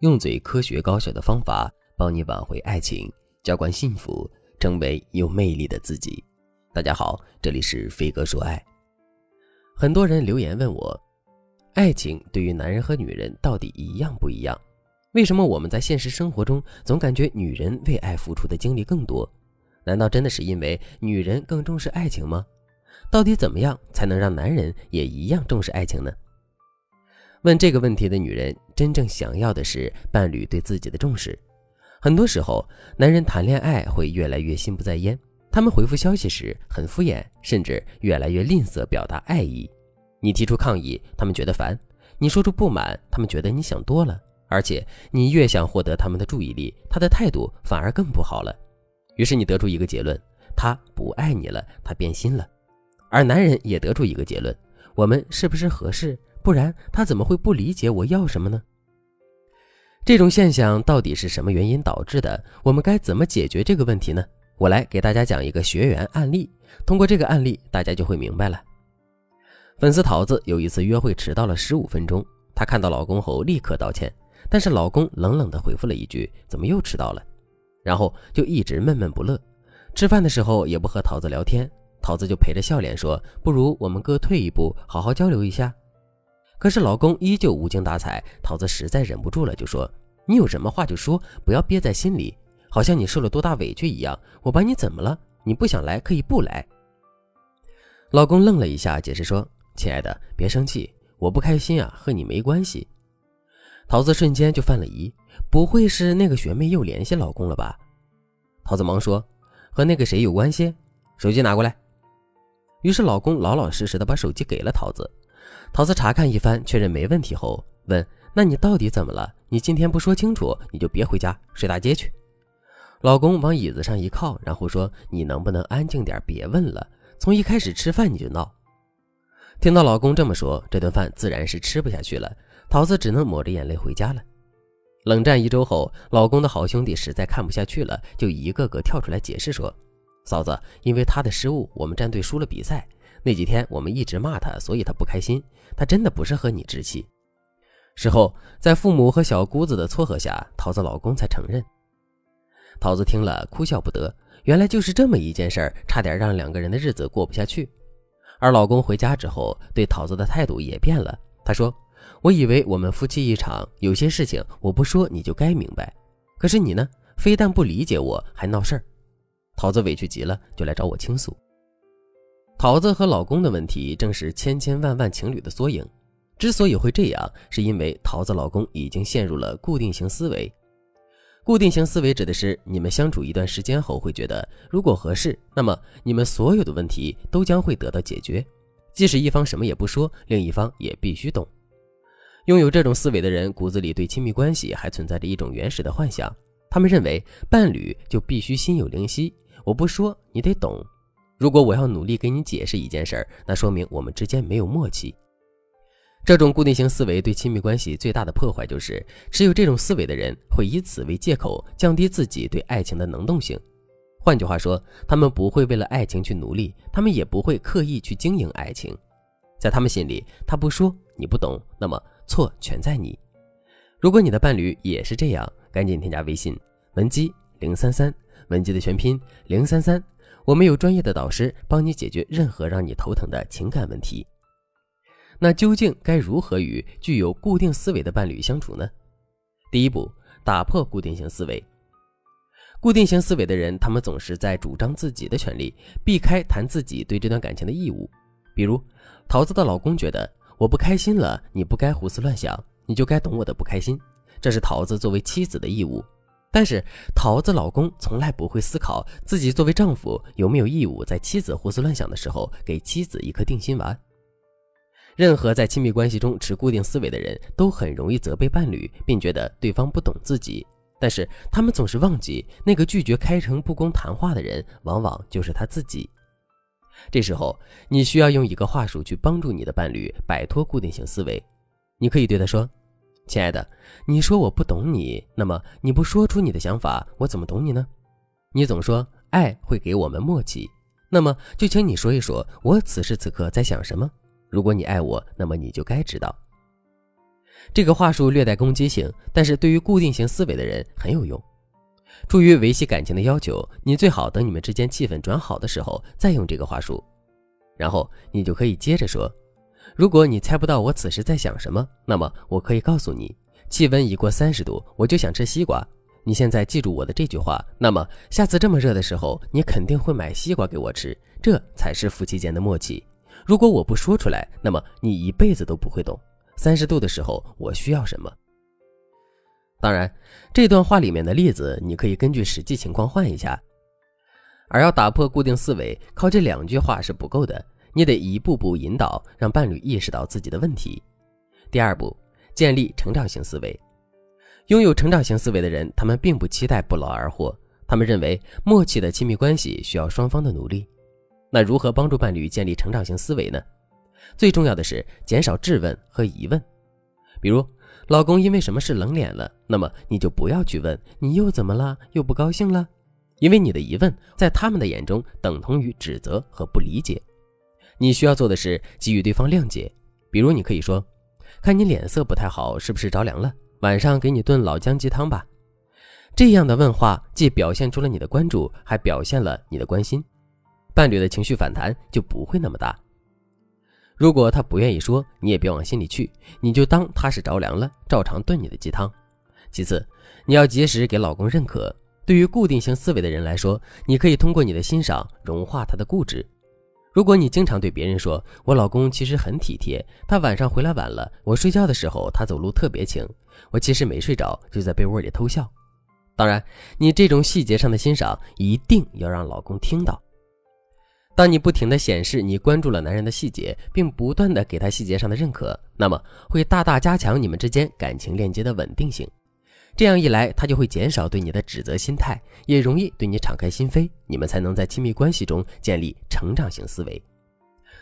用最科学高效的方法帮你挽回爱情，浇灌幸福，成为有魅力的自己。大家好，这里是飞哥说爱。很多人留言问我，爱情对于男人和女人到底一样不一样？为什么我们在现实生活中总感觉女人为爱付出的精力更多？难道真的是因为女人更重视爱情吗？到底怎么样才能让男人也一样重视爱情呢？问这个问题的女人真正想要的是伴侣对自己的重视。很多时候男人谈恋爱会越来越心不在焉，他们回复消息时很敷衍，甚至越来越吝啬表达爱意。你提出抗议，他们觉得烦；你说出不满，他们觉得你想多了。而且你越想获得他们的注意力，他的态度反而更不好了。于是你得出一个结论，他不爱你了，他变心了。而男人也得出一个结论，我们是不是合适？不然他怎么会不理解我要什么呢？这种现象到底是什么原因导致的？我们该怎么解决这个问题呢？我来给大家讲一个学员案例，通过这个案例大家就会明白了。粉丝桃子有一次约会迟到了15分钟，她看到老公后立刻道歉，但是老公冷冷地回复了一句，怎么又迟到了？然后就一直闷闷不乐，吃饭的时候也不和桃子聊天。桃子就陪着笑脸说，不如我们各退一步，好好交流一下。可是老公依旧无精打采，桃子实在忍不住了，就说，你有什么话就说，不要憋在心里，好像你受了多大委屈一样，我把你怎么了？你不想来可以不来。老公愣了一下，解释说，亲爱的，别生气，我不开心啊，和你没关系。桃子瞬间就犯了疑，不会是那个学妹又联系老公了吧？桃子忙说，和那个谁有关系？手机拿过来。于是老公老老实实的把手机给了桃子。桃子查看一番，确认没问题后问，那你到底怎么了？你今天不说清楚，你就别回家，睡大街去。老公往椅子上一靠，然后说，你能不能安静点，别问了，从一开始吃饭你就闹。听到老公这么说，这顿饭自然是吃不下去了，桃子只能抹着眼泪回家了。冷战一周后，老公的好兄弟实在看不下去了，就一个个跳出来解释说，嫂子，因为他的失误，我们战队输了比赛，那几天我们一直骂他，所以他不开心，他真的不是和你置气。事后在父母和小姑子的撮合下，桃子老公才承认。桃子听了哭笑不得，原来就是这么一件事儿，差点让两个人的日子过不下去。而老公回家之后对桃子的态度也变了，他说，我以为我们夫妻一场，有些事情我不说你就该明白，可是你呢，非但不理解我还闹事儿。桃子委屈极了，就来找我倾诉。桃子和老公的问题正是千千万万情侣的缩影，之所以会这样，是因为桃子老公已经陷入了固定型思维。固定型思维指的是你们相处一段时间后会觉得，如果合适，那么你们所有的问题都将会得到解决，即使一方什么也不说，另一方也必须懂。拥有这种思维的人骨子里对亲密关系还存在着一种原始的幻想，他们认为伴侣就必须心有灵犀，我不说你得懂，如果我要努力给你解释一件事儿，那说明我们之间没有默契。这种固定型思维对亲密关系最大的破坏就是，持有这种思维的人会以此为借口降低自己对爱情的能动性。换句话说，他们不会为了爱情去努力，他们也不会刻意去经营爱情。在他们心里，他不说，你不懂，那么错全在你。如果你的伴侣也是这样，赶紧添加微信文姬033，文姬的全拼033，我们有专业的导师帮你解决任何让你头疼的情感问题。那究竟该如何与具有固定思维的伴侣相处呢？第一步，打破固定型思维。固定型思维的人，他们总是在主张自己的权利，避开谈自己对这段感情的义务。比如，桃子的老公觉得，我不开心了，你不该胡思乱想，你就该懂我的不开心，这是桃子作为妻子的义务。但是桃子老公从来不会思考自己作为丈夫有没有义务在妻子胡思乱想的时候给妻子一颗定心丸。任何在亲密关系中持固定思维的人都很容易责备伴侣，并觉得对方不懂自己，但是他们总是忘记那个拒绝开诚布公谈话的人往往就是他自己。这时候你需要用一个话术去帮助你的伴侣摆脱固定型思维。你可以对他说，亲爱的，你说我不懂你，那么你不说出你的想法，我怎么懂你呢？你总说爱会给我们默契，那么就请你说一说我此时此刻在想什么，如果你爱我，那么你就该知道。这个话术略带攻击性，但是对于固定型思维的人很有用。出于维系感情的要求，你最好等你们之间气氛转好的时候再用这个话术，然后你就可以接着说，如果你猜不到我此时在想什么，那么我可以告诉你，气温已过30度，我就想吃西瓜，你现在记住我的这句话，那么下次这么热的时候你肯定会买西瓜给我吃，这才是夫妻间的默契。如果我不说出来，那么你一辈子都不会懂30度的时候我需要什么。当然，这段话里面的例子你可以根据实际情况换一下。而要打破固定思维，靠这2句话是不够的，你得一步步引导，让伴侣意识到自己的问题。第2步，建立成长型思维。拥有成长型思维的人，他们并不期待不劳而获，他们认为默契的亲密关系需要双方的努力。那如何帮助伴侣建立成长型思维呢？最重要的是减少质问和疑问。比如老公因为什么事冷脸了，那么你就不要去问你又怎么了，又不高兴了，因为你的疑问在他们的眼中等同于指责和不理解。你需要做的是给予对方谅解，比如你可以说，看你脸色不太好，是不是着凉了，晚上给你炖老姜鸡汤吧。这样的问话既表现出了你的关注，还表现了你的关心，伴侣的情绪反弹就不会那么大。如果他不愿意说，你也别往心里去，你就当他是着凉了，照常炖你的鸡汤。其次，你要及时给老公认可。对于固定型思维的人来说，你可以通过你的欣赏融化他的固执。如果你经常对别人说，我老公其实很体贴，他晚上回来晚了，我睡觉的时候他走路特别轻，我其实没睡着，就在被窝里偷笑。当然，你这种细节上的欣赏一定要让老公听到。当你不停地显示你关注了男人的细节，并不断地给他细节上的认可，那么会大大加强你们之间感情链接的稳定性。这样一来，他就会减少对你的指责心态，也容易对你敞开心扉，你们才能在亲密关系中建立成长型思维。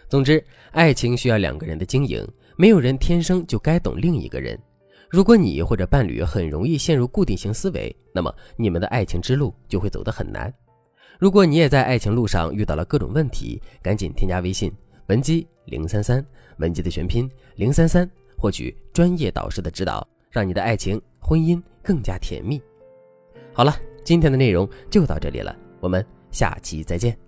总之，爱情需要2个人的经营，没有人天生就该懂另一个人。如果你或者伴侣很容易陷入固定型思维，那么你们的爱情之路就会走得很难。如果你也在爱情路上遇到了各种问题，赶紧添加微信文姬033，文姬的全拼033，获取专业导师的指导，让你的爱情、婚姻更加甜蜜。好了，今天的内容就到这里了，我们下期再见。